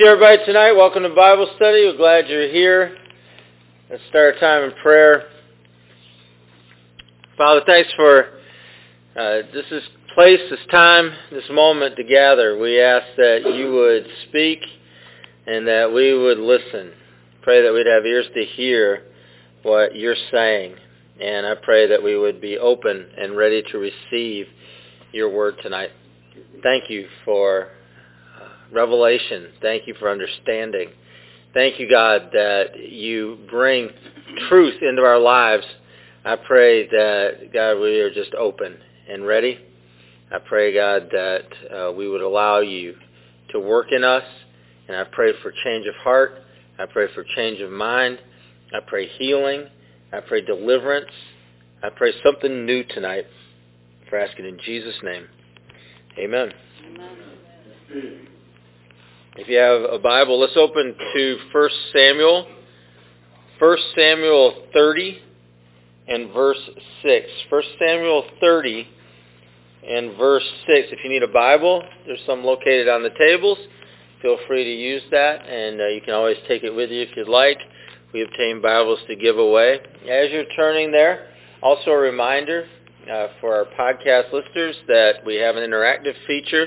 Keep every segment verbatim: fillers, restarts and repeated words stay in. Everybody tonight, welcome to Bible study. We're glad you're here. Let's start our time in prayer. Father, thanks for uh, this is place, this time, this moment to gather. We ask that you would speak and that we would listen. Pray that we'd have ears to hear what you're saying. And I pray that we would be open and ready to receive your word tonight. Thank you for revelation. Thank you for understanding. Thank you, God, that you bring truth into our lives. I pray that, God, we are just open and ready. I pray, God, that uh, we would allow you to work in us. And I pray for change of heart. I pray for change of mind. I pray healing. I pray deliverance. I pray something new tonight. For asking in Jesus' name. Amen. Amen. If you have a Bible, let's open to First Samuel. First Samuel thirty and verse six. First Samuel thirty and verse six. If you need a Bible, there's some located on the tables. Feel free to use that, and uh, you can always take it with you if you'd like. We obtain Bibles to give away. As you're turning there, also a reminder uh, for our podcast listeners that we have an interactive feature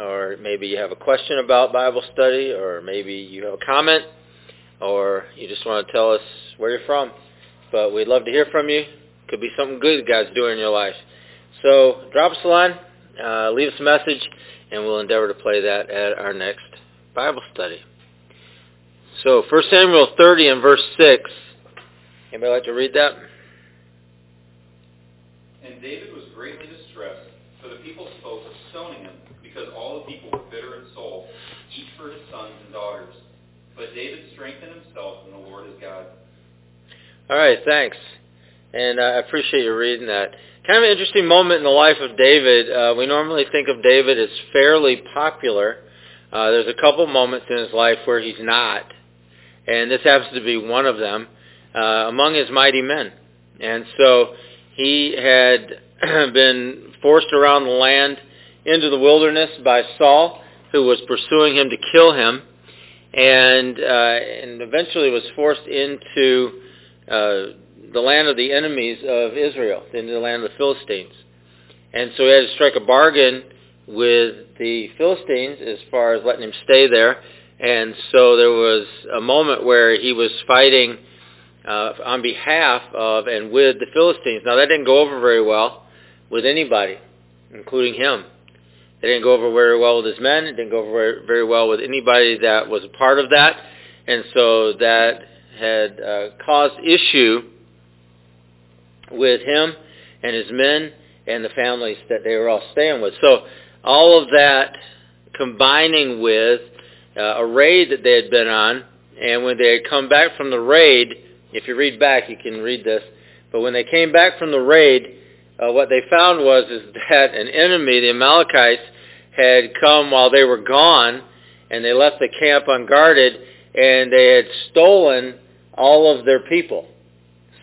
or maybe you have a question about Bible study, or maybe you have a comment, or you just want to tell us where you're from. But we'd love to hear from you. Could be something good God's doing in your life. So drop us a line, uh, leave us a message, and we'll endeavor to play that at our next Bible study. So First Samuel thirty and verse six. Anybody like to read that? And David was greatly distressed, for the people spoke of stoning him, because all the people were bitter in soul, each for his sons and daughters. But David strengthened himself in the Lord his God. All right, thanks. And uh, I appreciate you reading that. Kind of an interesting moment in the life of David. Uh, we normally think of David as fairly popular. Uh, there's a couple moments in his life where he's not, and this happens to be one of them, uh, among his mighty men. And so he had been forced around the land into the wilderness by Saul, who was pursuing him to kill him, and uh, and eventually was forced into uh, the land of the enemies of Israel, into the land of the Philistines. And so he had to strike a bargain with the Philistines as far as letting him stay there. And so there was a moment where he was fighting uh, on behalf of and with the Philistines. Now, that didn't go over very well with anybody, including him. It didn't go over very well with his men. It didn't go over very well with anybody that was a part of that. And so that had uh, caused issue with him and his men and the families that they were all staying with. So all of that combining with uh, a raid that they had been on, and when they had come back from the raid, if you read back, you can read this, but when they came back from the raid, Uh, what they found was is that an enemy, the Amalekites, had come while they were gone, and they left the camp unguarded, and they had stolen all of their people.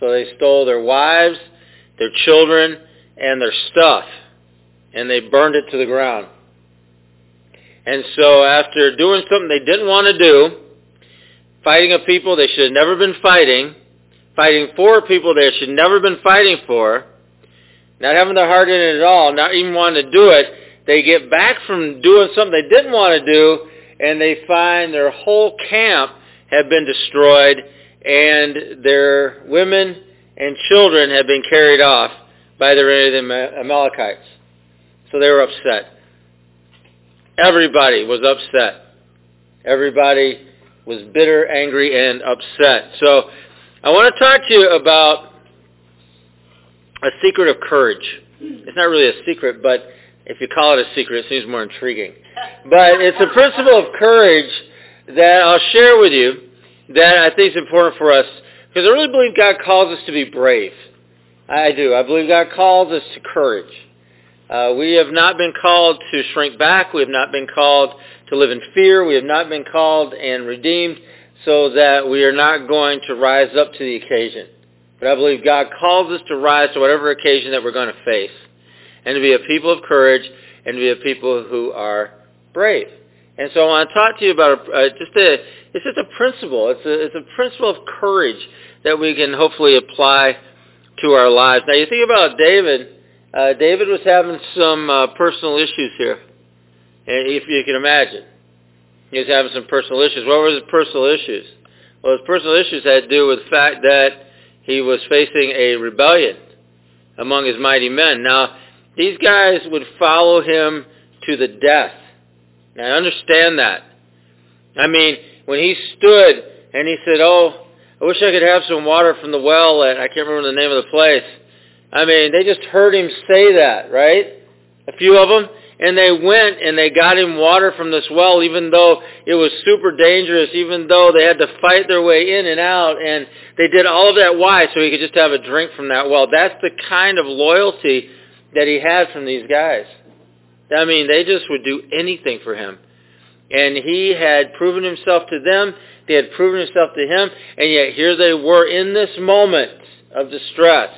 So they stole their wives, their children, and their stuff, and they burned it to the ground. And so after doing something they didn't want to do, fighting a people they should have never been fighting, fighting for people they should have never been fighting for, not having their heart in it at all, not even wanting to do it, they get back from doing something they didn't want to do, and they find their whole camp have been destroyed, and their women and children have been carried off by the Amalekites. So they were upset. Everybody was upset. Everybody was bitter, angry, and upset. So I want to talk to you about a secret of courage. It's not really a secret, but if you call it a secret, it seems more intriguing. But it's a principle of courage that I'll share with you that I think is important for us, because I really believe God calls us to be brave. I do. I believe God calls us to courage. Uh, we have not been called to shrink back. We have not been called to live in fear. We have not been called and redeemed so that we are not going to rise up to the occasion. But I believe God calls us to rise to whatever occasion that we're going to face, and to be a people of courage, and to be a people who are brave. And so I want to talk to you about a, uh, just a, it's just a principle. It's a, it's a principle of courage that we can hopefully apply to our lives. Now, you think about David. Uh, David was having some uh, personal issues here, and if you can imagine. He was having some personal issues. What were his personal issues? Well, his personal issues had to do with the fact that he was facing a rebellion among his mighty men. Now, these guys would follow him to the death. Now, I understand that. I mean, when he stood and he said, oh, I wish I could have some water from the well, and I can't remember the name of the place. I mean, they just heard him say that, right? A few of them. And they went and they got him water from this well, even though it was super dangerous, even though they had to fight their way in and out. And they did all of that. Why? So he could just have a drink from that well. That's the kind of loyalty that he had from these guys. I mean, they just would do anything for him. And he had proven himself to them. They had proven himself to him. And yet here they were in this moment of distress,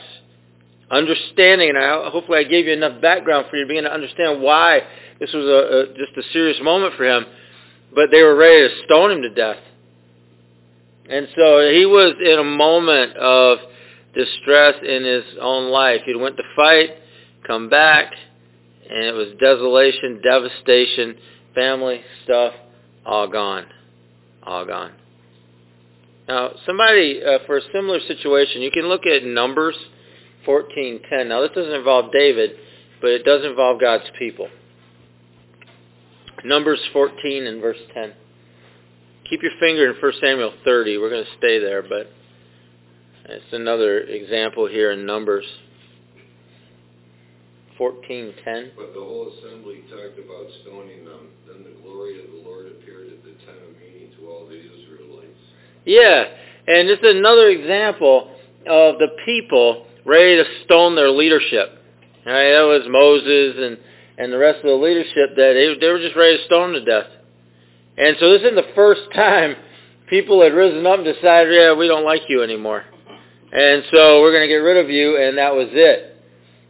understanding, and I, hopefully I gave you enough background for you to begin to understand why this was a, a, just a serious moment for him. But they were ready to stone him to death. And so he was in a moment of distress in his own life. He went to fight, come back, and it was desolation, devastation, family, stuff, all gone. All gone. Now, somebody, uh, for a similar situation, you can look at Numbers fourteen ten. Now, this doesn't involve David, but it does involve God's people. Numbers fourteen and verse ten. Keep your finger in First Samuel thirty. We're going to stay there, but it's another example here in Numbers fourteen ten. But the whole assembly talked about stoning them. Then the glory of the Lord appeared at the time of meeting to all the Israelites. Yeah, and it's another example of the people ready to stone their leadership. All right, that was Moses and, and the rest of the leadership that they, they were just ready to stone to death. And so this isn't the first time people had risen up and decided, yeah, we don't like you anymore. And so we're going to get rid of you, and that was it.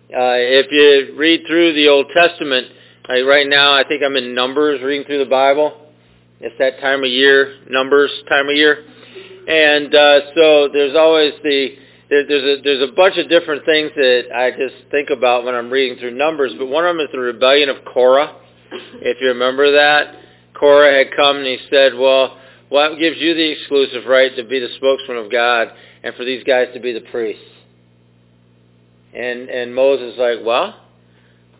Uh, if you read through the Old Testament, like right now I think I'm in Numbers reading through the Bible. It's that time of year, Numbers time of year. And uh, so there's always the... There's a, there's a bunch of different things that I just think about when I'm reading through Numbers, but one of them is the rebellion of Korah. If you remember that, Korah had come and he said, well, what gives you the exclusive right to be the spokesman of God and for these guys to be the priests? And and Moses is like, well,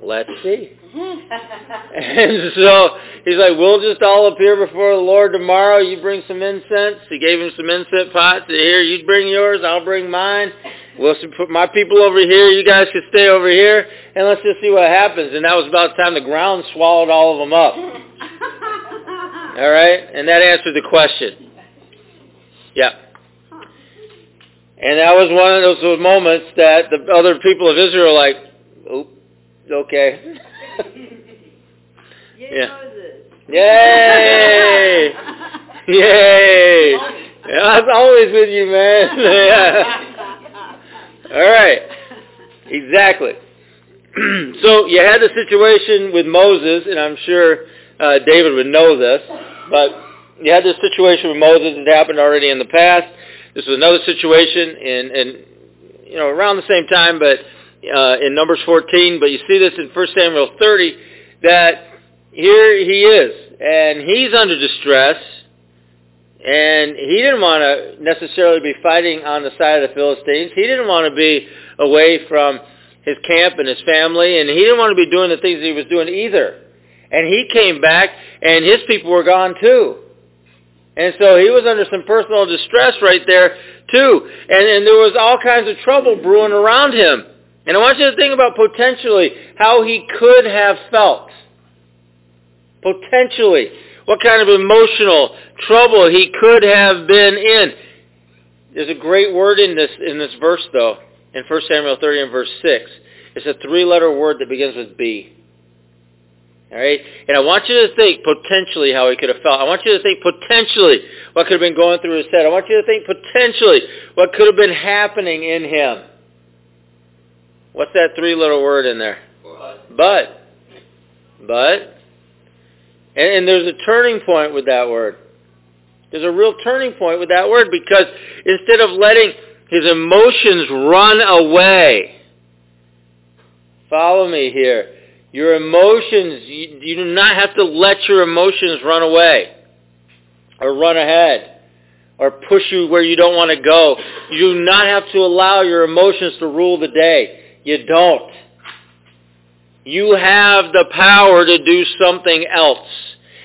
let's see. And so he's like, we'll just all appear before the Lord tomorrow. You bring some incense. He gave him some incense pots. Here, you bring yours. I'll bring mine. We'll put my people over here. You guys can stay over here. And let's just see what happens. And that was about the time the ground swallowed all of them up. All right? And that answered the question. Yeah. And that was one of those moments that the other people of Israel were like, oops. Okay. Yeah. Yay! Yay! I'm always with you, man. Yeah. All right. Exactly. So you had the situation with Moses, and I'm sure uh, David would know this, but you had this situation with Moses that happened already in the past. This was another situation, and and you know around the same time, but. Uh, in Numbers fourteen, but you see this in First Samuel thirty, that here he is. and he's under distress, and he didn't want to necessarily be fighting on the side of the Philistines. He didn't want to be away from his camp and his family, and he didn't want to be doing the things he was doing either. And he came back, and his people were gone too. And so he was under some personal distress right there too. And, and there was all kinds of trouble brewing around him. And I want you to think about potentially how he could have felt. Potentially. What kind of emotional trouble he could have been in. There's a great word in this in this verse, though, in First Samuel thirty and verse six. It's a three-letter word that begins with B. All right? And I want you to think potentially how he could have felt. I want you to think potentially what could have been going through his head. I want you to think potentially what could have been happening in him. What's that three-letter word in there? But. But. But. And, and there's a turning point with that word. There's a real turning point with that word, because instead of letting his emotions run away, follow me here, your emotions, you, you do not have to let your emotions run away or run ahead or push you where you don't want to go. You do not have to allow your emotions to rule the day. You don't. You have the power to do something else.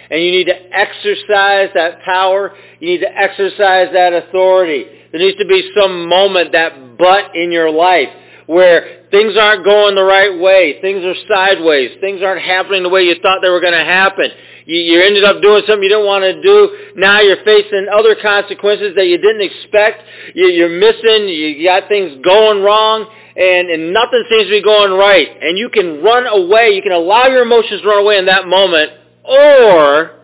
And you need to exercise that power. You need to exercise that authority. There needs to be some moment, that but in your life, where things aren't going the right way. Things are sideways. Things aren't happening the way you thought they were going to happen. You, you ended up doing something you didn't want to do. Now you're facing other consequences that you didn't expect. You, you're missing. You got things going wrong. And, and nothing seems to be going right. And you can run away. You can allow your emotions to run away in that moment. Or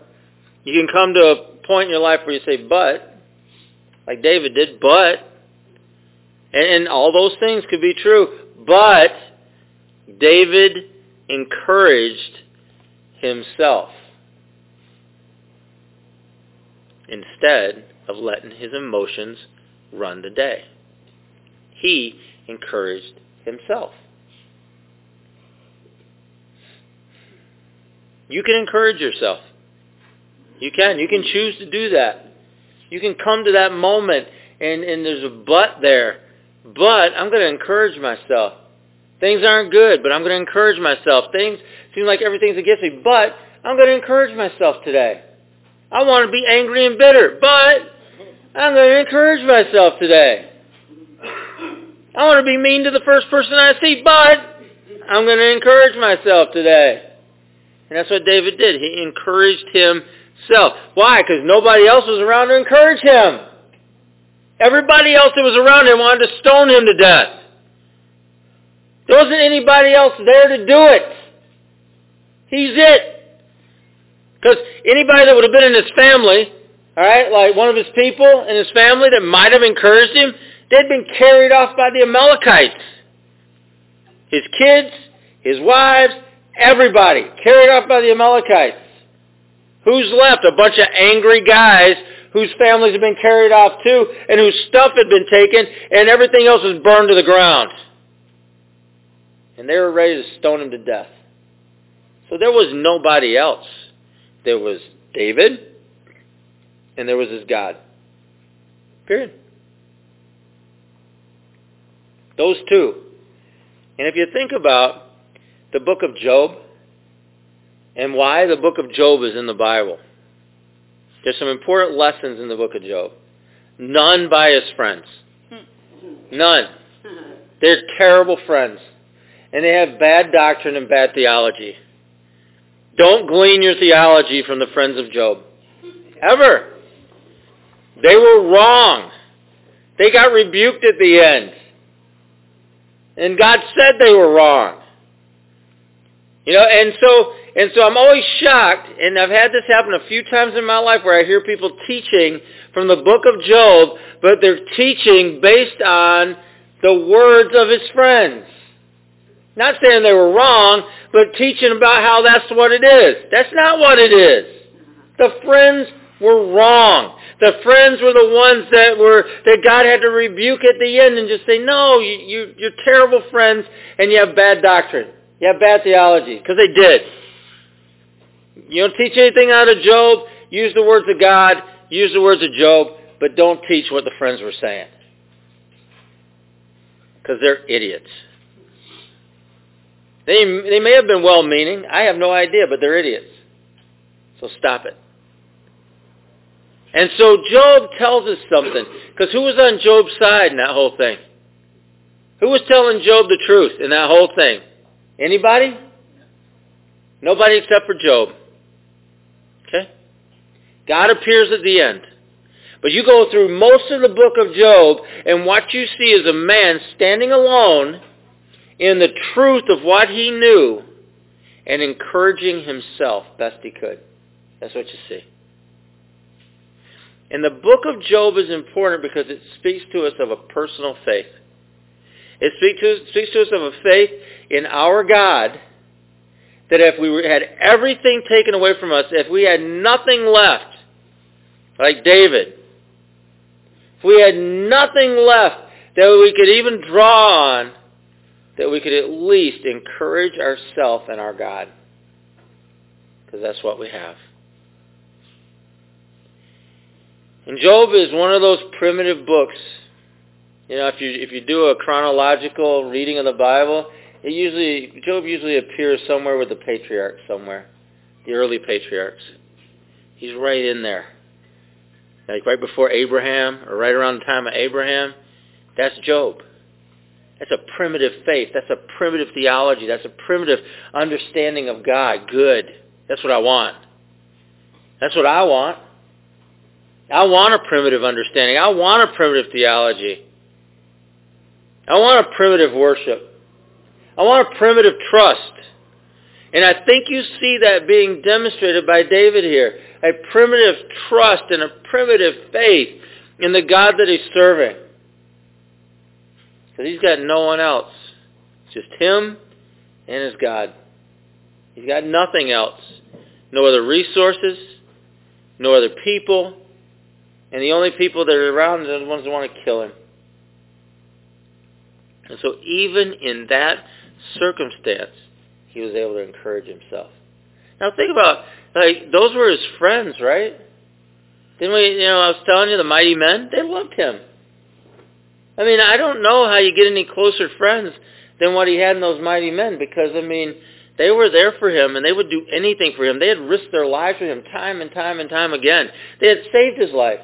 you can come to a point in your life where you say, but, like David did, but, and, and all those things could be true. But David encouraged himself instead of letting his emotions run the day. He encouraged himself. You can encourage yourself. You can. You can choose to do that. You can come to that moment, and, and there's a but there. But I'm going to encourage myself. Things aren't good, but I'm going to encourage myself. Things seem like everything's against me, but I'm going to encourage myself today. I want to be angry and bitter, but I'm going to encourage myself today. I want to be mean to the first person I see, but I'm going to encourage myself today. And that's what David did. He encouraged himself. Why? Because nobody else was around to encourage him. Everybody else that was around him wanted to stone him to death. There wasn't anybody else there to do it. He's it. Because anybody that would have been in his family, all right, like one of his people in his family that might have encouraged him, they'd been carried off by the Amalekites. His kids, his wives, everybody carried off by the Amalekites. Who's left? A bunch of angry guys whose families had been carried off too, and whose stuff had been taken, and everything else was burned to the ground. And they were ready to stone him to death. So there was nobody else. There was David, and there was his God. Period. Those two. And if you think about the book of Job and why the book of Job is in the Bible, there's some important lessons in the book of Job. None by his friends. None. They're terrible friends. And they have bad doctrine and bad theology. Don't glean your theology from the friends of Job. Ever. They were wrong. They got rebuked at the end. And God said they were wrong. You know, and so and so I'm always shocked, and I've had this happen a few times in my life where I hear people teaching from the book of Job, but they're teaching based on the words of his friends. Not saying they were wrong, but teaching about how that's what it is. That's not what it is. The friends were wrong. The friends were the ones that were that God had to rebuke at the end and just say, no, you, you, you're terrible friends, and you have bad doctrine. You have bad theology. Because they did. You don't teach anything out of Job. Use the words of God. Use the words of Job. But don't teach what the friends were saying. Because they're idiots. They, they may have been well-meaning. I have no idea, but they're idiots. So stop it. And so Job tells us something. Because who was on Job's side in that whole thing? Who was telling Job the truth in that whole thing? Anybody? Nobody except for Job. Okay? God appears at the end. But you go through most of the book of Job, and what you see is a man standing alone in the truth of what he knew and encouraging himself best he could. That's what you see. And the book of Job is important because it speaks to us of a personal faith. It speaks to, speaks to us of a faith in our God that if we had everything taken away from us, if we had nothing left, like David, if we had nothing left that we could even draw on, that we could at least encourage ourselves and our God. Because that's what we have. And Job is one of those primitive books. You know, if you if you do a chronological reading of the Bible, it usually Job usually appears somewhere with the patriarchs somewhere, the early patriarchs. He's right in there, like right before Abraham or right around the time of Abraham. That's Job. That's a primitive faith. That's a primitive theology. That's a primitive understanding of God. Good. That's what I want. That's what I want. I want a primitive understanding. I want a primitive theology. I want a primitive worship. I want a primitive trust. And I think you see that being demonstrated by David here. A primitive trust and a primitive faith in the God that he's serving. Because he's got no one else. Just him and his God. He's got nothing else. No other resources. No other people. And the only people that are around are the ones that want to kill him. And so even in that circumstance, he was able to encourage himself. Now think about, like, those were his friends, right? Didn't we, you know, I was telling you, the mighty men, they loved him. I mean, I don't know how you get any closer friends than what he had in those mighty men because, I mean, they were there for him, and they would do anything for him. They had risked their lives for him time and time and time again. They had saved his life.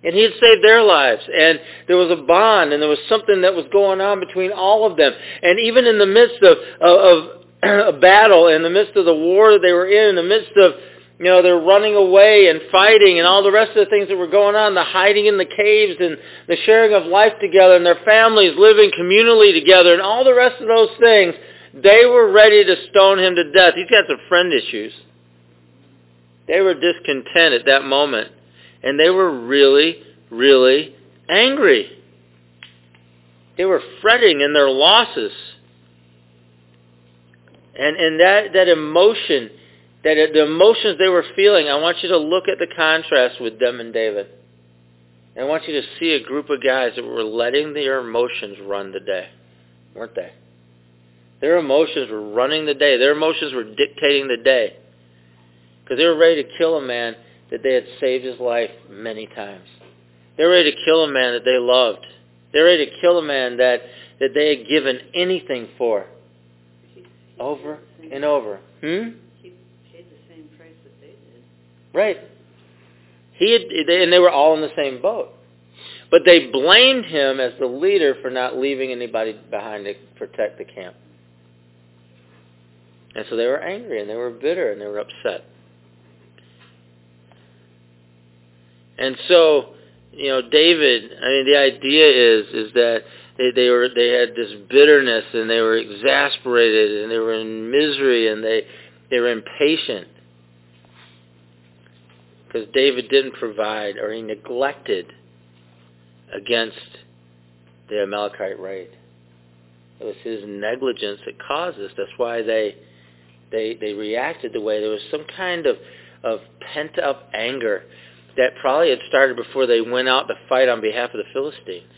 And he had saved their lives. And there was a bond, and there was something that was going on between all of them. And even in the midst of, of, of a battle, in the midst of the war that they were in, in the midst of, you know, they're running away and fighting and all the rest of the things that were going on, the hiding in the caves and the sharing of life together and their families living communally together and all the rest of those things, they were ready to stone him to death. He's got some friend issues. They were discontent at that moment. And they were really, really angry. They were fretting in their losses. And and that, that emotion, that the emotions they were feeling, I want you to look at the contrast with them and David. And I want you to see a group of guys that were letting their emotions run the day, weren't they? Their emotions were running the day. Their emotions were dictating the day. Because they were ready to kill a man that they had saved his life many times. They were ready to kill a man that they loved. They were ready to kill a man that, that they had given anything for. He, he over and over. Hmm? He paid the same price that they did. Right. He had, they, and they were all in the same boat. But they blamed him as the leader for not leaving anybody behind to protect the camp. And so they were angry, and they were bitter, and they were upset. And so, you know, David, I mean, the idea is is that they, they were they had this bitterness, and they were exasperated, and they were in misery, and they, they were impatient. Because David didn't provide, or he neglected against the Amalekite raid. It was his negligence that caused this. That's why they they they reacted the way. There was some kind of, of pent-up anger that probably had started before they went out to fight on behalf of the Philistines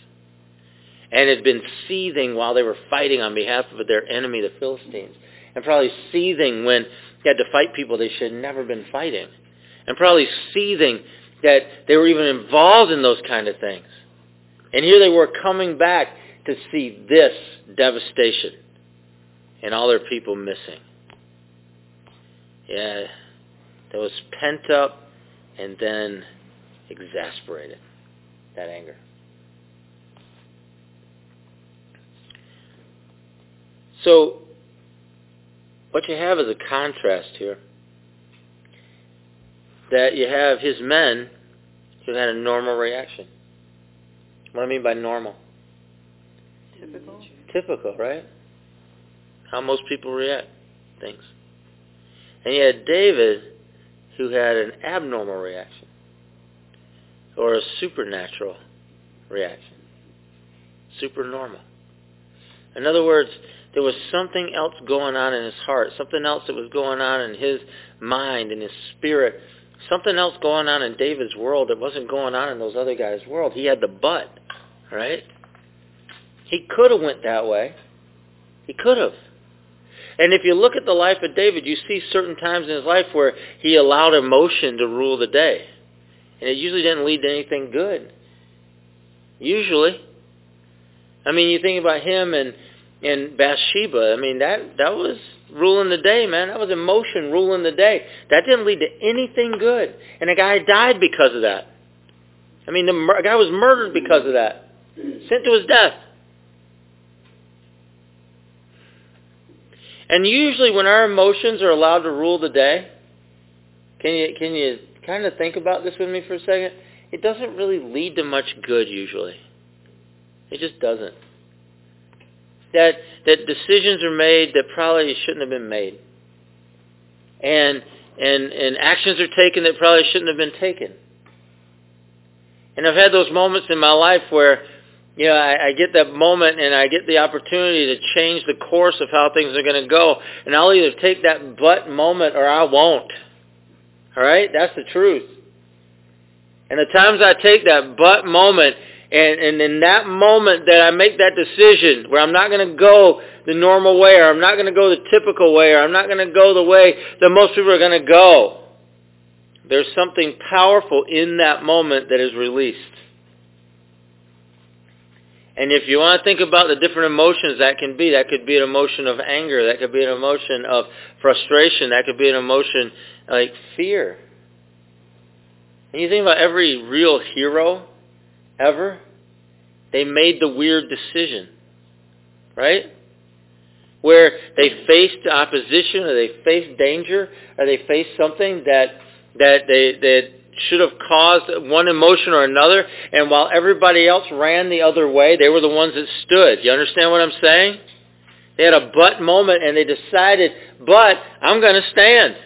and had been seething while they were fighting on behalf of their enemy, the Philistines, and probably seething when He had to fight people they should have never been fighting, and probably seething that they were even involved in those kind of things. And here they were coming back to see this devastation and all their people missing. Yeah, that was pent up and then exasperated, that anger. So what you have is a contrast here, that you have his men who had a normal reaction. What do I mean by normal? Typical. Typical, right? How most people react to things. And you had David who had an abnormal reaction, or a supernatural reaction. Supernormal. In other words, there was something else going on in his heart, something else that was going on in his mind, in his spirit, something else going on in David's world that wasn't going on in those other guys' world. He had the butt, right? He could have went that way. He could have. And if you look at the life of David, you see certain times in his life where he allowed emotion to rule the day. And it usually didn't lead to anything good. Usually. I mean, you think about him and... And Bathsheba, I mean, that, that was ruling the day, man. That was emotion ruling the day. That didn't lead to anything good. And a guy died because of that. I mean, the mur- guy was murdered because of that. Sent to his death. And usually when our emotions are allowed to rule the day, can you, can you kind of think about this with me for a second? It doesn't really lead to much good usually. It just doesn't. That that decisions are made that probably shouldn't have been made, and and and actions are taken that probably shouldn't have been taken. And I've had those moments in my life where, you know, I, I get that moment and I get the opportunity to change the course of how things are going to go, and I'll either take that but moment or I won't. All right, that's the truth. And the times I take that but moment. And, and in that moment that I make that decision where I'm not going to go the normal way, or I'm not going to go the typical way, or I'm not going to go the way that most people are going to go, there's something powerful in that moment that is released. And if you want to think about the different emotions that can be, that could be an emotion of anger, that could be an emotion of frustration, that could be an emotion like fear. And you think about every real hero ever, they made the weird decision, right? Where they faced opposition, or they faced danger, or they faced something that that they that should have caused one emotion or another, and while everybody else ran the other way, they were the ones that stood. You understand what I'm saying? They had a but moment, and they decided, but I'm going to stand.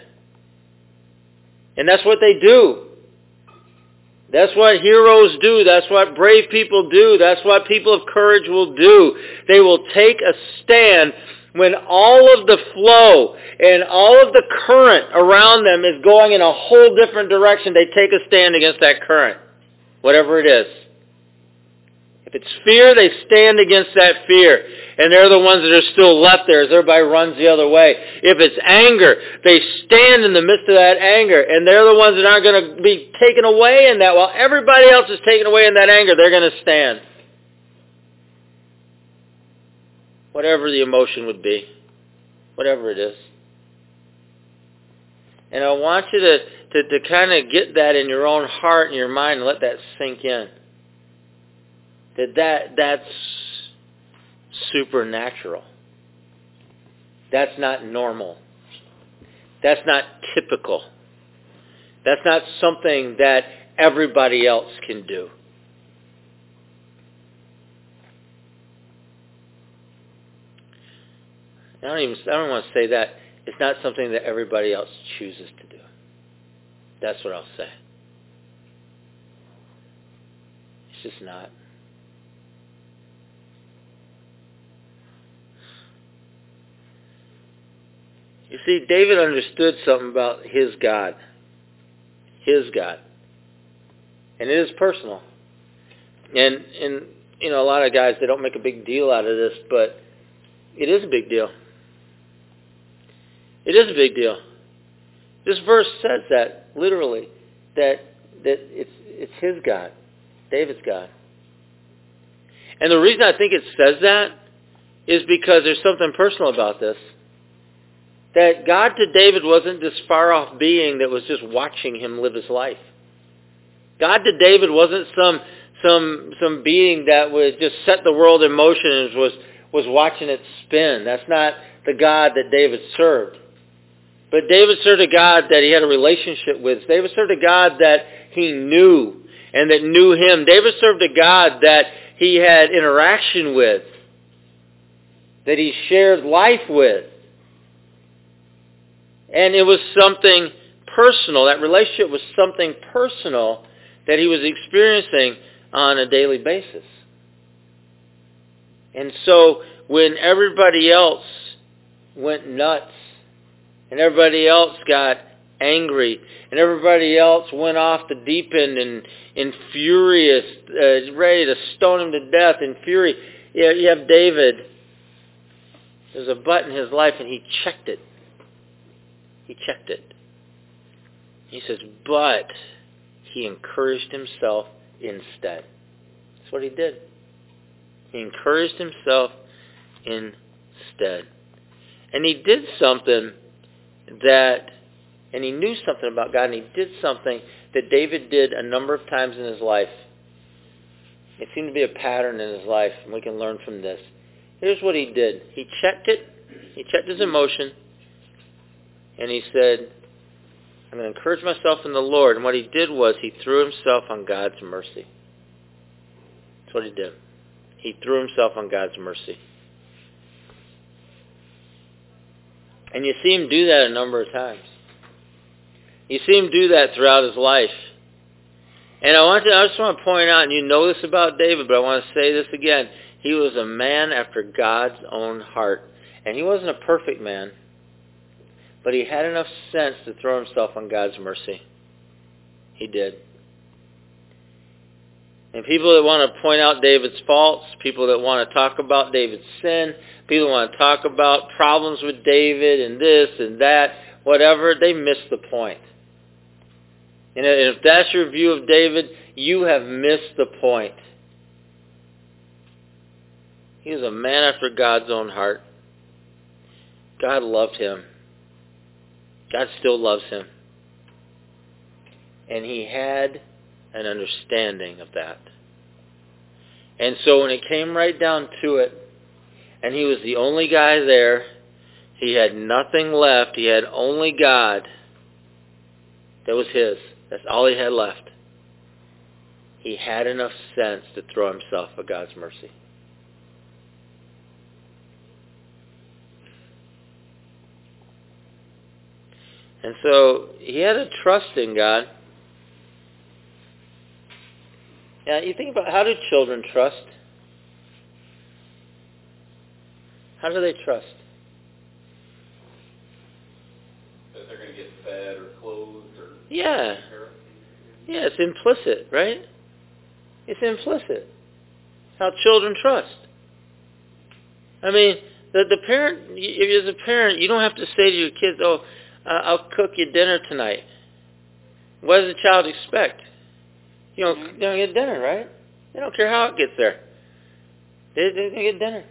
And that's what they do. That's what heroes do. That's what brave people do. That's what people of courage will do. They will take a stand when all of the flow and all of the current around them is going in a whole different direction. They take a stand against that current, whatever it is. If it's fear, they stand against that fear. And they're the ones that are still left there as everybody runs the other way. If it's anger, they stand in the midst of that anger. And they're the ones that aren't going to be taken away in that. While everybody else is taken away in that anger, they're going to stand. Whatever the emotion would be. Whatever it is. And I want you to, to, to kind of get that in your own heart and your mind and let that sink in. That, that that's... supernatural. That's not normal. That's not typical. That's not something that everybody else can do. I don't even, I don't want to say that. It's not something that everybody else chooses to do. That's what I'll say. It's just not. You see, David understood something about his God. His God. And it is personal. And, and you know, a lot of guys, they don't make a big deal out of this, but it is a big deal. It is a big deal. This verse says that, literally, that that it's it's his God, David's God. And the reason I think it says that is because there's something personal about this. That God to David wasn't this far-off being that was just watching him live his life. God to David wasn't some some some being that would just set the world in motion and was was watching it spin. That's not the God that David served. But David served a God that he had a relationship with. David served a God that he knew and that knew him. David served a God that he had interaction with, that he shared life with. And it was something personal. That relationship was something personal that he was experiencing on a daily basis. And so when everybody else went nuts, and everybody else got angry, and everybody else went off the deep end and, and furious, uh, ready to stone him to death in fury, you know, you have David. There's a butt in his life, and he checked it. He checked it. He says, but he encouraged himself instead. That's what he did. He encouraged himself instead. And he did something that, and he knew something about God, and he did something that David did a number of times in his life. It seemed to be a pattern in his life, and we can learn from this. Here's what he did. He checked it. He checked his emotion. And he said, I'm going to encourage myself in the Lord. And what he did was he threw himself on God's mercy. That's what he did. He threw himself on God's mercy. And you see him do that a number of times. You see him do that throughout his life. And I want to, I just want to point out, and you know this about David, but I want to say this again. He was a man after God's own heart. And he wasn't a perfect man, but he had enough sense to throw himself on God's mercy. He did. And people that want to point out David's faults, people that want to talk about David's sin, people that want to talk about problems with David and this and that, whatever, they miss the point. And if that's your view of David, you have missed the point. He was a man after God's own heart. God loved him. God still loves him. And he had an understanding of that. And so when it came right down to it, and he was the only guy there, he had nothing left, he had only God that was his. That's all he had left. He had enough sense to throw himself at God's mercy. And so he had a trust in God. Now you think about, how do children trust? How do they trust? That they're going to get fed or clothed or... Yeah. Yeah, it's implicit, right? It's implicit. How children trust. I mean, the, the parent, if as a parent, you don't have to say to your kids, oh, Uh, I'll cook you dinner tonight. What does a child expect? You don't, you don't get dinner, right? They don't care how it gets there. They, they're going to get dinner.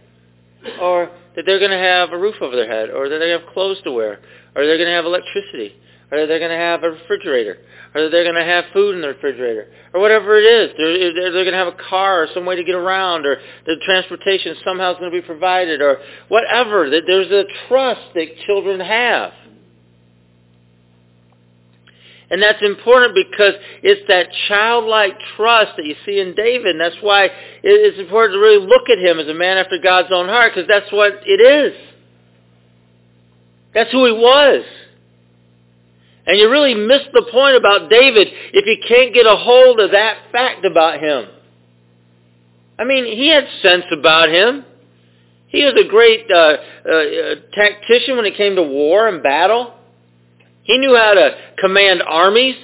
Or that they're going to have a roof over their head. Or that they're going to have clothes to wear. Or they're going to have electricity. Or that they're going to have a refrigerator. Or that they're going to have food in the refrigerator. Or whatever it is. They're, they're, they're going to have a car or some way to get around. Or their transportation somehow is going to be provided. Or whatever. There's a trust that children have. And that's important because it's that childlike trust that you see in David. And that's why it's important to really look at him as a man after God's own heart, because that's what it is. That's who he was. And you really miss the point about David if you can't get a hold of that fact about him. I mean, he had sense about him. He was a great uh, uh, tactician when it came to war and battle. He knew how to command armies.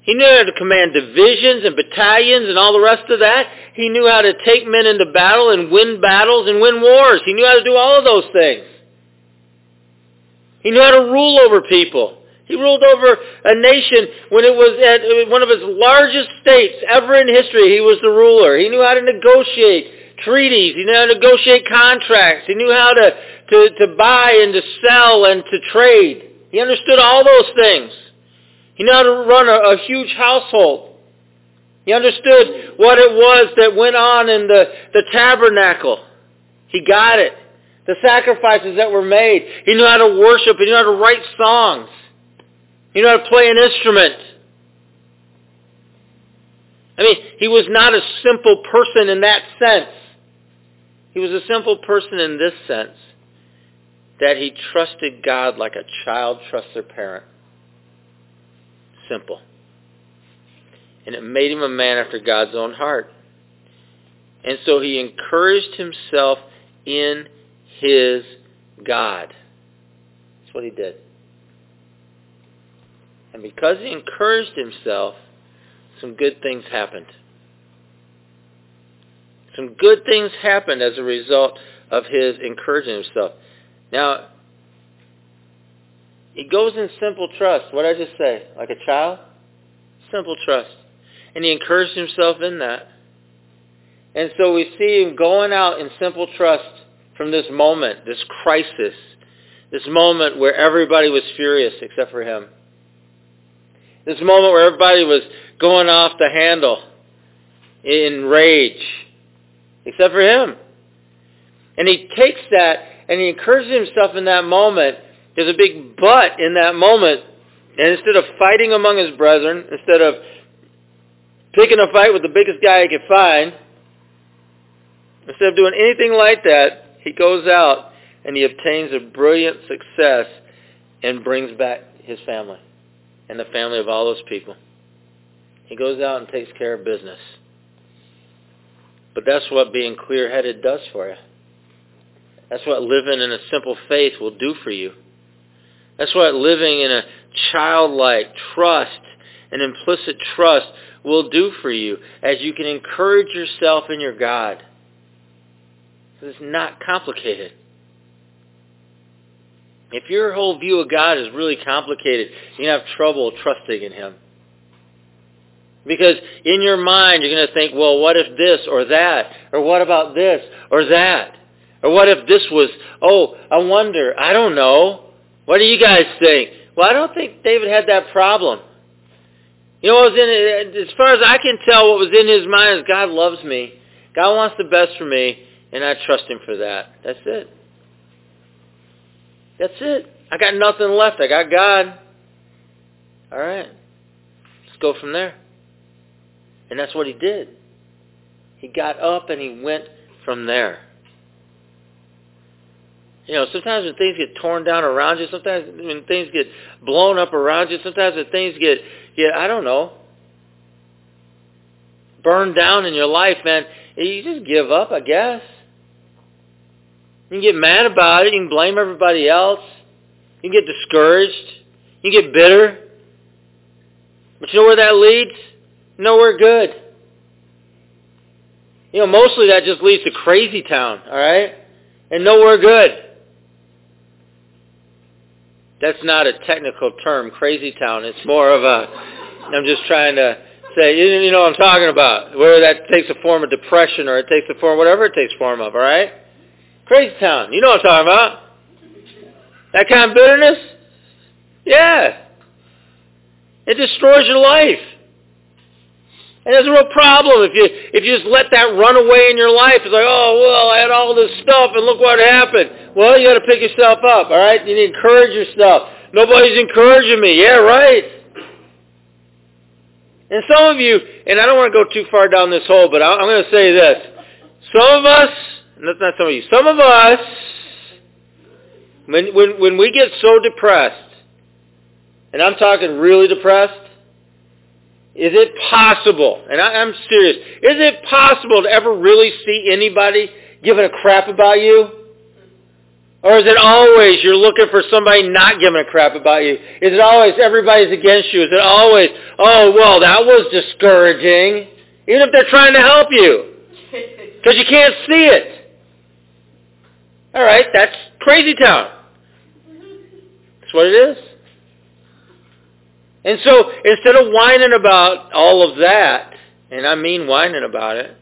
He knew how to command divisions and battalions and all the rest of that. He knew how to take men into battle and win battles and win wars. He knew how to do all of those things. He knew how to rule over people. He ruled over a nation when it was at one of its largest states ever in history. He was the ruler. He knew how to negotiate treaties. He knew how to negotiate contracts. He knew how to, to, to buy and to sell and to trade. He understood all those things. He knew how to run a, a huge household. He understood what it was that went on in the, the tabernacle. He got it. The sacrifices that were made. He knew how to worship. He knew how to write songs. He knew how to play an instrument. I mean, he was not a simple person in that sense. He was a simple person in this sense, that he trusted God like a child trusts their parent. Simple. And it made him a man after God's own heart. And so he encouraged himself in his God. That's what he did. And because he encouraged himself, some good things happened. Some good things happened as a result of his encouraging himself. Now, he goes in simple trust. What did I just say? Like a child? Simple trust. And he encouraged himself in that. And so we see him going out in simple trust from this moment, this crisis, this moment where everybody was furious except for him. This moment where everybody was going off the handle in rage, except for him. And he takes that and he encourages himself in that moment. There's a big but in that moment. And instead of fighting among his brethren, instead of picking a fight with the biggest guy he could find, instead of doing anything like that, he goes out and he obtains a brilliant success and brings back his family. And the family of all those people. He goes out and takes care of business. But that's what being clear-headed does for you. That's what living in a simple faith will do for you. That's what living in a childlike trust, an implicit trust, will do for you, as you can encourage yourself in your God. It's not complicated. If your whole view of God is really complicated, you're going to have trouble trusting in him. Because in your mind, you're going to think, well, what if this or that? Or what about this or that? Or what if this was, oh, I wonder, I don't know. What do you guys think? Well, I don't think David had that problem. You know, what was in it, as far as I can tell, what was in his mind is God loves me. God wants the best for me, and I trust him for that. That's it. That's it. I got nothing left. I got God. All right. Let's go from there. And that's what he did. He got up and he went from there. You know, sometimes when things get torn down around you, sometimes when things get blown up around you, sometimes when things get, get I don't know, burned down in your life, man, you just give up, I guess. You can get mad about it. You can blame everybody else. You can get discouraged. You can get bitter. But you know where that leads? Nowhere good. You know, mostly that just leads to crazy town, all right? And nowhere good. That's not a technical term, crazy town. It's more of a, I'm just trying to say, you know what I'm talking about, where that takes the form of depression or it takes the form, whatever it takes form of, all right? Crazy town. You know what I'm talking about. That kind of bitterness? Yeah. It destroys your life. And it's a real problem if you if you just let that run away in your life. It's like, oh, well, I had all this stuff and look what happened. Well, you got to pick yourself up, all right? You need to encourage yourself. Nobody's encouraging me. Yeah, right. And some of you, and I don't want to go too far down this hole, but I'm going to say this. Some of us, That's not some of you. Some of us, when, when when we get so depressed, and I'm talking really depressed, is it possible, and I, I'm serious, is it possible to ever really see anybody giving a crap about you? Or is it always you're looking for somebody not giving a crap about you? Is it always everybody's against you? Is it always, oh, well, that was discouraging, even if they're trying to help you? Because you can't see it. All right, that's crazy town. That's what it is. And so instead of whining about all of that, and I mean whining about it,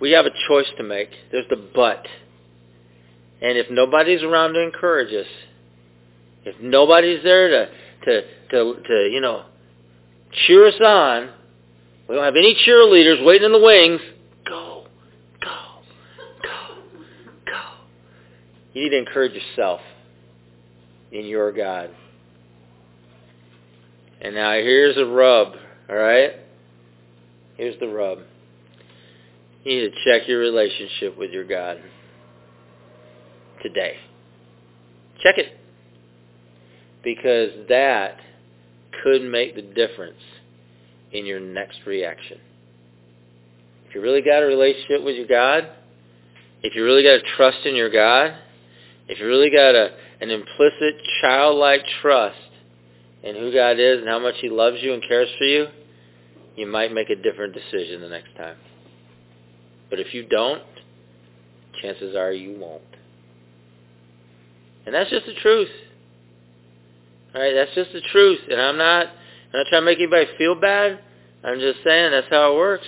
we have a choice to make. There's the but. And if nobody's around to encourage us, if nobody's there to, to, to, to you know, cheer us on, we don't have any cheerleaders waiting in the wings, go, go, go, go. You need to encourage yourself in your God. And now here's the rub, all right? Here's the rub. You need to check your relationship with your God today. Check it. Because that could make the difference in your next reaction. If you really got a relationship with your God, if you really got a trust in your God, if you really got a, an implicit childlike trust in who God is and how much he loves you and cares for you, you might make a different decision the next time. But if you don't, chances are you won't. And that's just the truth. All right, that's just the truth. And I'm not, I'm not trying to make anybody feel bad. I'm just saying that's how it works.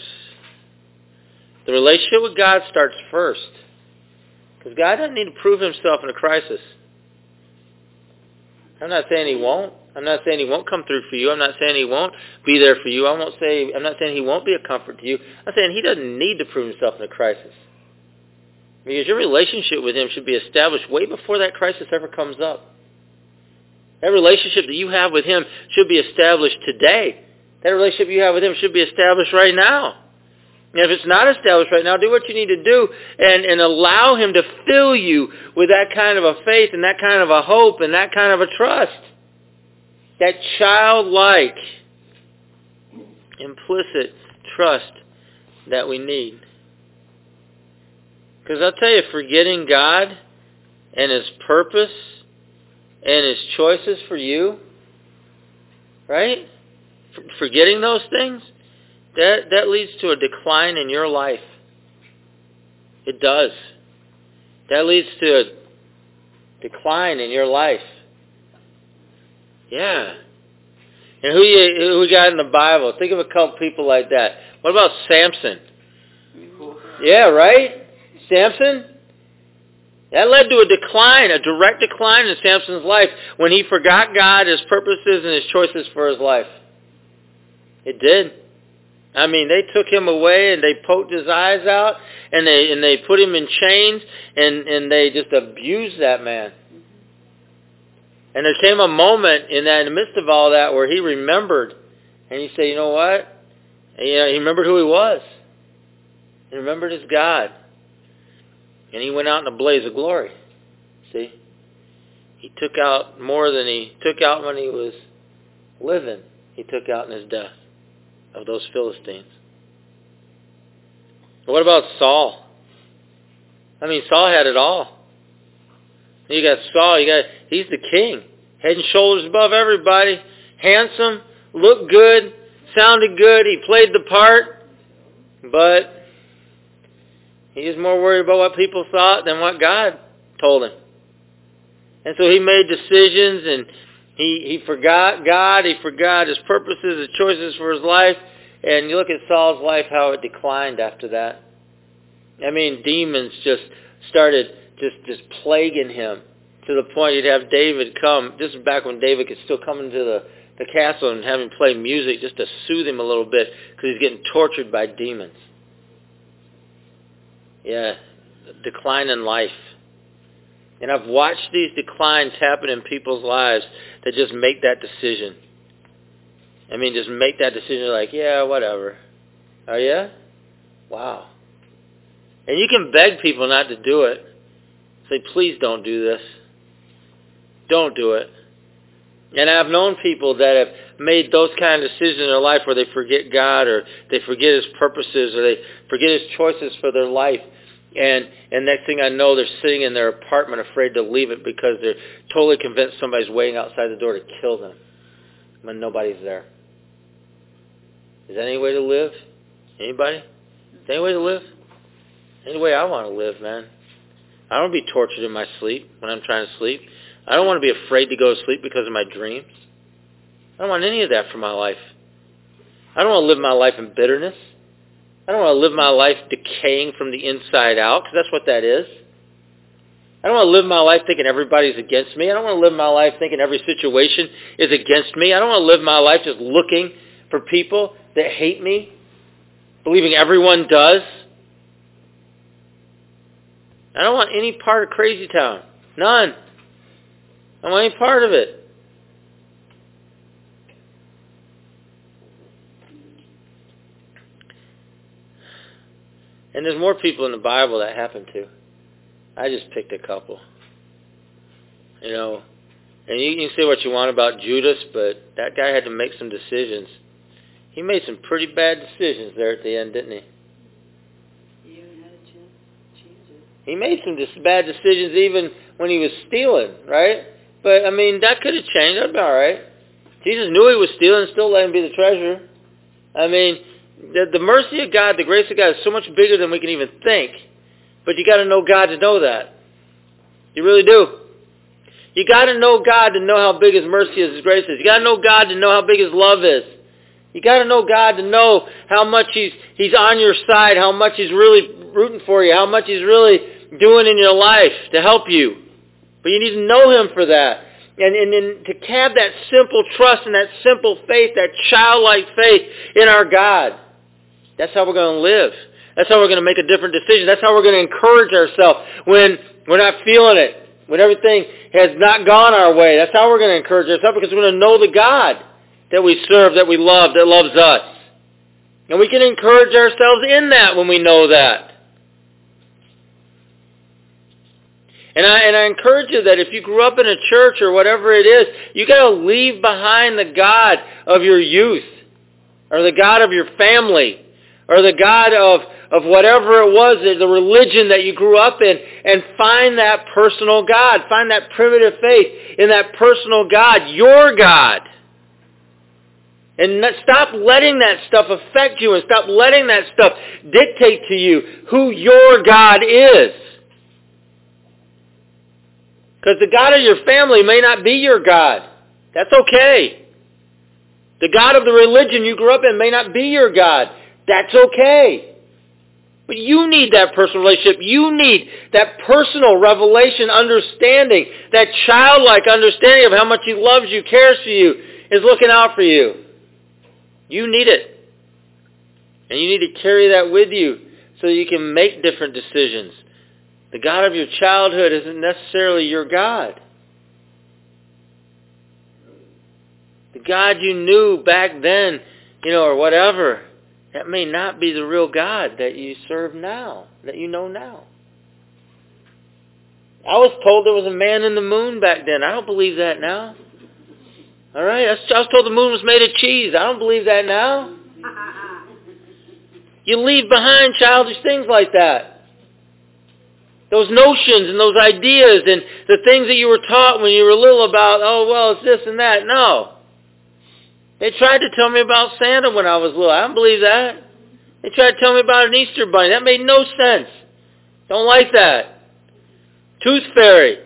The relationship with God starts first. Because God doesn't need to prove himself in a crisis. I'm not saying he won't. I'm not saying he won't come through for you. I'm not saying he won't be there for you. I won't say, I'm not saying he won't be a comfort to you. I'm saying he doesn't need to prove himself in a crisis. Because your relationship with him should be established way before that crisis ever comes up. That relationship that you have with him should be established today. That relationship you have with him should be established right now. And if it's not established right now, do what you need to do and, and allow him to fill you with that kind of a faith and that kind of a hope and that kind of a trust. That childlike, implicit trust that we need. Because I'll tell you, forgetting God and his purpose and his choices for you, right? Forgetting those things, that, that leads to a decline in your life. It does. That leads to a decline in your life. Yeah. And who you who we got in the Bible? Think of a couple people like that. What about Samson? Yeah, right? Samson? That led to a decline, a direct decline in Samson's life when he forgot God, his purposes, and his choices for his life. It did. I mean, they took him away and they poked his eyes out and they and they put him in chains and, and they just abused that man. And there came a moment in that, in the midst of all that, where he remembered and he said, you know what? And, you know, he remembered who he was. He remembered his God. And he went out in a blaze of glory. See? He took out more than he took out when he was living. He took out in his death of those Philistines. What about Saul? I mean, Saul had it all. You got Saul, you got he's the king. Head and shoulders above everybody. Handsome, looked good, sounded good, he played the part, but he was more worried about what people thought than what God told him. And so he made decisions and he, he forgot God, he forgot his purposes, his choices for his life. And you look at Saul's life, how it declined after that. I mean, demons just started just just plaguing him to the point you'd have David come. This is back when David could still come into the, the castle and have him play music just to soothe him a little bit because he's getting tortured by demons. Yeah, decline in life. And I've watched these declines happen in people's lives that just make that decision. I mean, just make that decision like, yeah, whatever. Oh, yeah? Wow. And you can beg people not to do it. Say, please don't do this. Don't do it. And I've known people that have made those kind of decisions in their life where they forget God or they forget his purposes or they forget his choices for their life. And and next thing I know, they're sitting in their apartment afraid to leave it because they're totally convinced somebody's waiting outside the door to kill them when nobody's there. Is that any way to live? Anybody? Is that any way to live? Any way I want to live, man. I don't want to be tortured in my sleep when I'm trying to sleep. I don't want to be afraid to go to sleep because of my dreams. I don't want any of that for my life. I don't want to live my life in bitterness. I don't want to live my life decaying from the inside out, because that's what that is. I don't want to live my life thinking everybody's against me. I don't want to live my life thinking every situation is against me. I don't want to live my life just looking for people that hate me, believing everyone does. I don't want any part of Crazy Town. None. I don't want any part of it. And there's more people in the Bible that happen to. I just picked a couple. You know, and you can say what you want about Judas, but that guy had to make some decisions. He made some pretty bad decisions there at the end, didn't he? He even had to change it. He made some bad decisions even when he was stealing, right? But, I mean, that could have changed. That would be all right. Jesus knew he was stealing and still let him be the treasurer. I mean, the, the mercy of God, the grace of God is so much bigger than we can even think. But you got to know God to know that. You really do. You got to know God to know how big His mercy is, His grace is. You got to know God to know how big His love is. You got to know God to know how much He's He's on your side, how much He's really rooting for you, how much He's really doing in your life to help you. But you need to know Him for that. And, and, and to have that simple trust and that simple faith, that childlike faith in our God. That's how we're going to live. That's how we're going to make a different decision. That's how we're going to encourage ourselves when we're not feeling it, when everything has not gone our way. That's how we're going to encourage ourselves, because we're going to know the God that we serve, that we love, that loves us. And we can encourage ourselves in that when we know that. And I, and I encourage you that if you grew up in a church or whatever it is, you got to leave behind the God of your youth or the God of your family or the God of of whatever it was, the religion that you grew up in, and find that personal God. Find that primitive faith in that personal God, your God. And stop letting that stuff affect you, and stop letting that stuff dictate to you who your God is. Because the God of your family may not be your God. That's okay. The God of the religion you grew up in may not be your God. That's okay. But you need that personal relationship. You need that personal revelation, understanding, that childlike understanding of how much He loves you, cares for you, is looking out for you. You need it. And you need to carry that with you so that you can make different decisions. The God of your childhood isn't necessarily your God. The God you knew back then, you know, or whatever, that may not be the real God that you serve now, that you know now. I was told there was a man in the moon back then. I don't believe that now. All right? I was told the moon was made of cheese. I don't believe that now. You leave behind childish things like that. Those notions and those ideas and the things that you were taught when you were little about, oh, well, it's this and that. No. They tried to tell me about Santa when I was little. I don't believe that. They tried to tell me about an Easter bunny. That made no sense. Don't like that. Tooth fairy.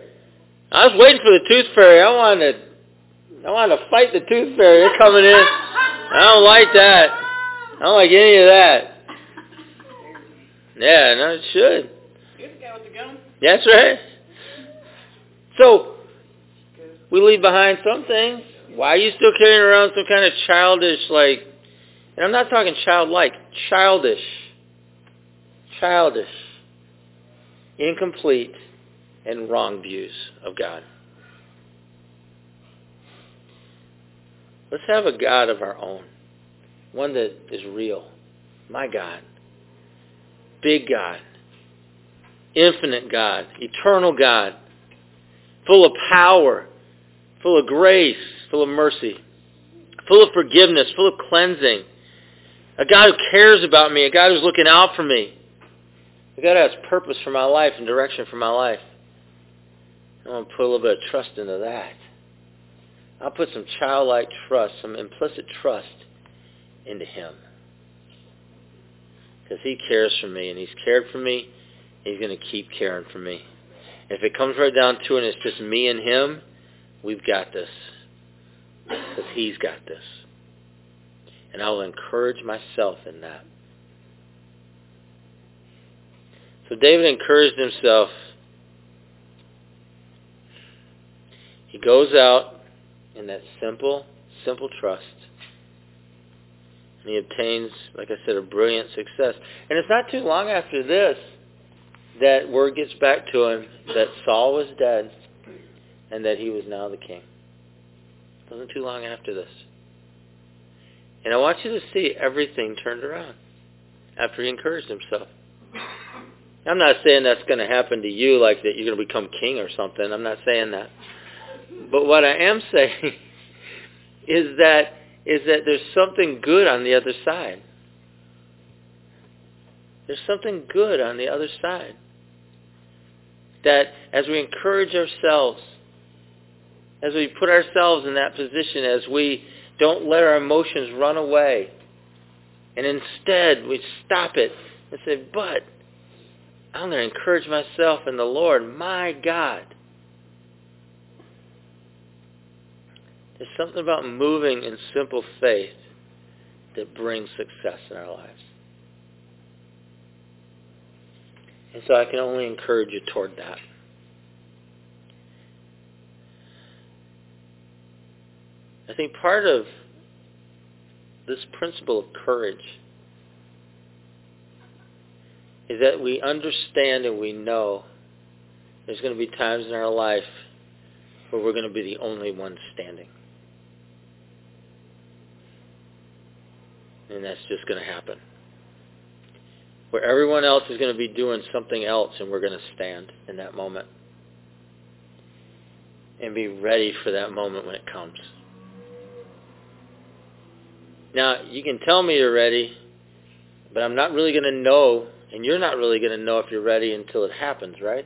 I was waiting for the tooth fairy. I wanted to, I wanted to fight the tooth fairy. They're coming in. I don't like that. I don't like any of that. Yeah, no, it should. Good guy with the gun. That's right. So, we leave behind some things. Why are you still carrying around some kind of childish, like, and I'm not talking childlike, childish, childish, incomplete, and wrong views of God? Let's have a God of our own, one that is real, my God, big God, infinite God, eternal God, full of power, full of grace, full of mercy, full of forgiveness, full of cleansing. A God who cares about me, a God who's looking out for me. A God who has purpose for my life and direction for my life. I want to put a little bit of trust into that. I'll put some childlike trust, some implicit trust into Him. Because He cares for me, and He's cared for me, and He's going to keep caring for me. If it comes right down to it and it's just me and Him, we've got this. because he's got this. And I will encourage myself in that. So David encouraged himself. He goes out in that simple, simple trust. And he obtains, like I said, a brilliant success. And it's not too long after this that word gets back to him that Saul was dead and that he was now the king. It wasn't too long after this. And I want you to see everything turned around after he encouraged himself. I'm not saying that's going to happen to you, like that you're going to become king or something. I'm not saying that. But what I am saying is that is that there's something good on the other side. There's something good on the other side. That as we encourage ourselves, as we put ourselves in that position, as we don't let our emotions run away, and instead we stop it and say, but I'm going to encourage myself in the Lord, my God. There's something about moving in simple faith that brings success in our lives. And so I can only encourage you toward that. I think part of this principle of courage is that we understand and we know there's going to be times in our life where we're going to be the only one standing. And that's just going to happen. Where everyone else is going to be doing something else and we're going to stand in that moment. And be ready for that moment when it comes. Now, you can tell me you're ready, but I'm not really going to know, and you're not really going to know if you're ready until it happens, right?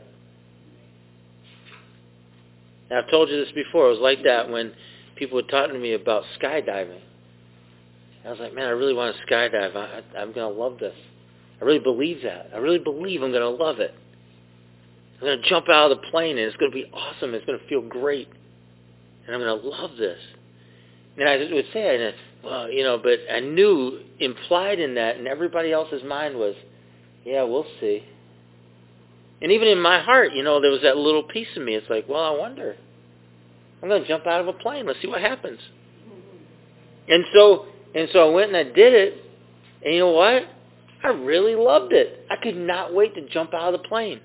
Now, I've told you this before. It was like that when people were talking to me about skydiving. I was like, man, I really want to skydive. I, I, I'm going to love this. I really believe that. I really believe I'm going to love it. I'm going to jump out of the plane, and it's going to be awesome. It's going to feel great. And I'm going to love this. And I would say, and well, you know, but I knew implied in that, and everybody else's mind was, yeah, we'll see. And even in my heart, you know, there was that little piece of me. It's like, well, I wonder. I'm going to jump out of a plane. Let's see what happens. And so, and so I went and I did it. And you know what? I really loved it. I could not wait to jump out of the plane.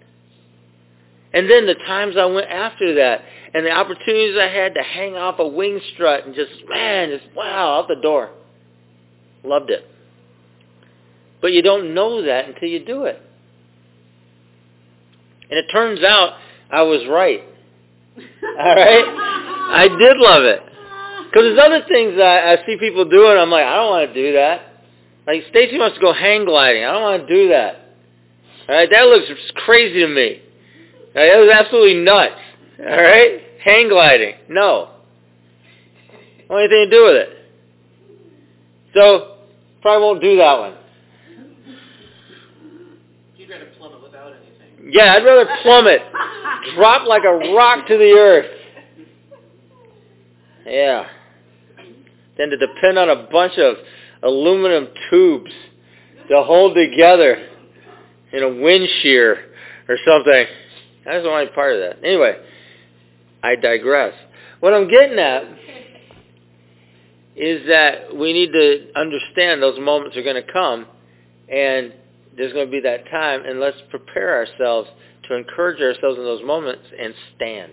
And then the times I went after that, and the opportunities I had to hang off a wing strut and just, man, just, wow, out the door. Loved it. But you don't know that until you do it. And it turns out I was right. All right? I did love it. Because there's other things that I see people do, and I'm like, I don't want to do that. Like, Stacy wants to go hang gliding. I don't want to do that. All right? That looks crazy to me. All right? That was absolutely nuts. All right? Hang gliding. No. I don't want anything to do with it. So, probably won't do that one. You'd rather plummet without anything. Yeah, I'd rather plummet. Drop like a rock to the earth. Yeah. Than to depend on a bunch of aluminum tubes to hold together in a wind shear or something. I just don't want any part of that. Anyway, I digress. What I'm getting at is that we need to understand those moments are going to come, and there's going to be that time, and let's prepare ourselves to encourage ourselves in those moments and stand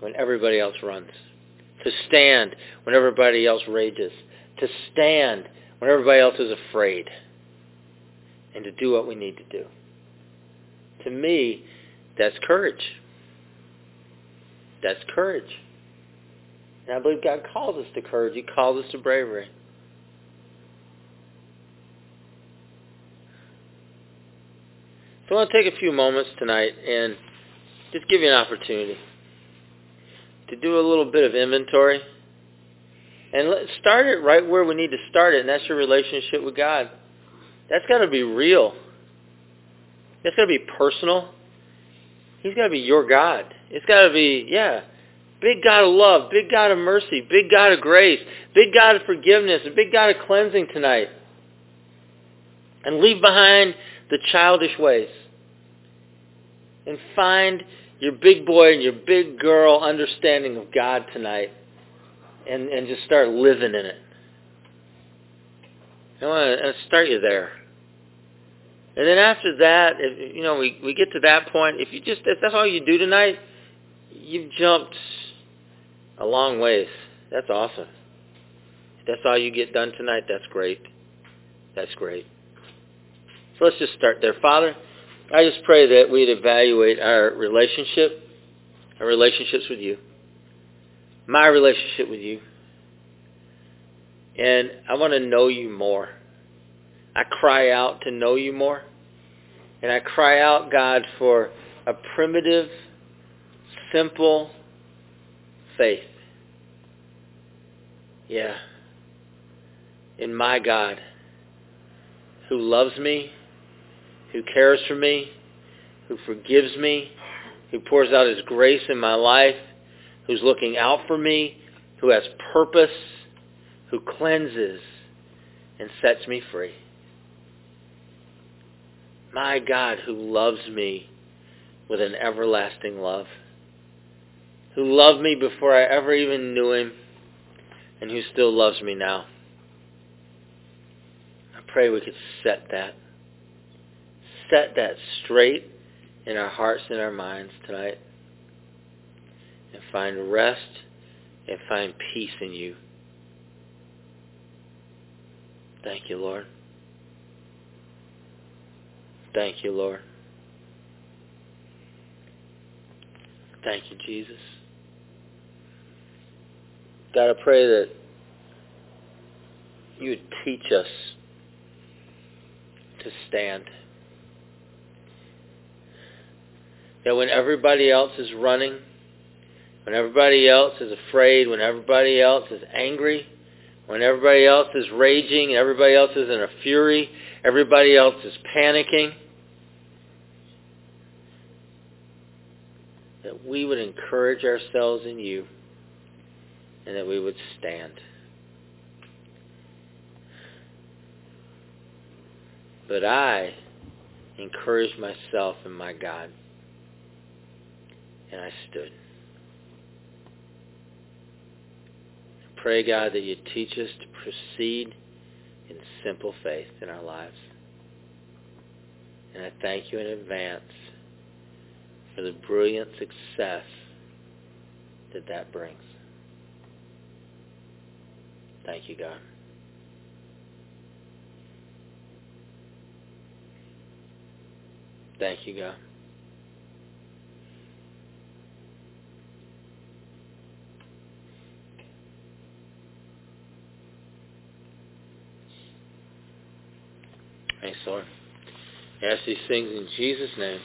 when everybody else runs, to stand when everybody else rages, to stand when everybody else is afraid, and to do what we need to do. To me, that's courage. That's courage. And I believe God calls us to courage. He calls us to bravery. So I want to take a few moments tonight and just give you an opportunity to do a little bit of inventory. And let's start it right where we need to start it, and that's your relationship with God. That's got to be real. That's got to be personal. He's got to be your God. It's got to be, yeah, Big God of love, big God of mercy, big God of grace, big God of forgiveness, a big God of cleansing tonight. And leave behind the childish ways. And find your big boy and your big girl understanding of God tonight. And, and just start living in it. I want to start you there. And then after that, if, you know, we, we get to that point. If you just, if that's all you do tonight, you've jumped a long ways. That's awesome. If that's all you get done tonight, that's great. That's great. So let's just start there. Father, I just pray that we'd evaluate our relationship, our relationships with you, my relationship with you. And I want to know you more. I cry out to know you more. And I cry out, God, for a primitive, simple faith. Yeah. In my God, who loves me, who cares for me, who forgives me, who pours out his grace in my life, who's looking out for me, who has purpose, who cleanses and sets me free. My God, who loves me with an everlasting love, who loved me before I ever even knew him, and who still loves me now. I pray we could set that. Set that straight in our hearts and our minds tonight. And find rest and find peace in you. Thank you, Lord. Thank you, Lord. Thank you, Jesus. God, I pray that you would teach us to stand. That when everybody else is running, when everybody else is afraid, when everybody else is angry, when everybody else is raging, everybody else is in a fury, everybody else is panicking, that we would encourage ourselves in you and that we would stand. But I encouraged myself in my God, and I stood. Pray, God, that you teach us to proceed in simple faith in our lives. And I thank you in advance for the brilliant success that that brings. Thank you, God. Thank you, God. Thanks, Lord. I ask these things in Jesus' name.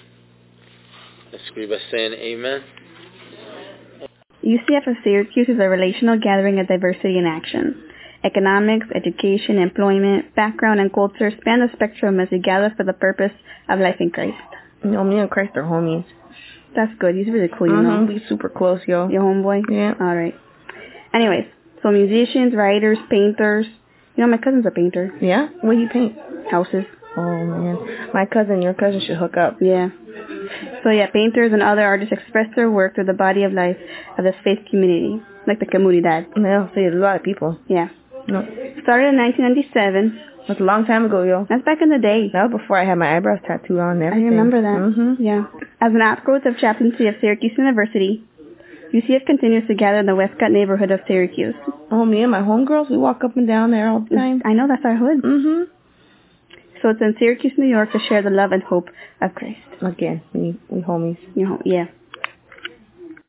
Let's agree by saying amen. U C F of Syracuse is a relational gathering of diversity in action. Economics, education, employment, background, and culture span the spectrum as we gather for the purpose of life in Christ. You know, me and Christ are homies. That's good. He's really cool, you mm-hmm. know. He's super close, yo. Your homeboy? Yeah. All right. Anyways, so musicians, writers, painters. You know, my cousin's a painter. Yeah? What do you paint? Houses. Oh, man. My cousin, your cousin should hook up. Yeah. So, yeah, painters and other artists express their work through the body of life of this faith community, like the comunidad. Yeah, so there's a lot of people. Yeah. No. Started in nineteen ninety-seven. That's a long time ago, yo. That's back in the day. That was before I had my eyebrows tattooed on and everything. I remember that. Mm-hmm. Yeah. As an outgrowth of chaplaincy of Syracuse University, U C F continues to gather in the Westcott neighborhood of Syracuse. Oh, me and my homegirls, we walk up and down there all the time. I know, that's our hood. Mm-hmm. So it's in Syracuse, New York, to share the love and hope of Christ. Again, we, we homies. You know, yeah.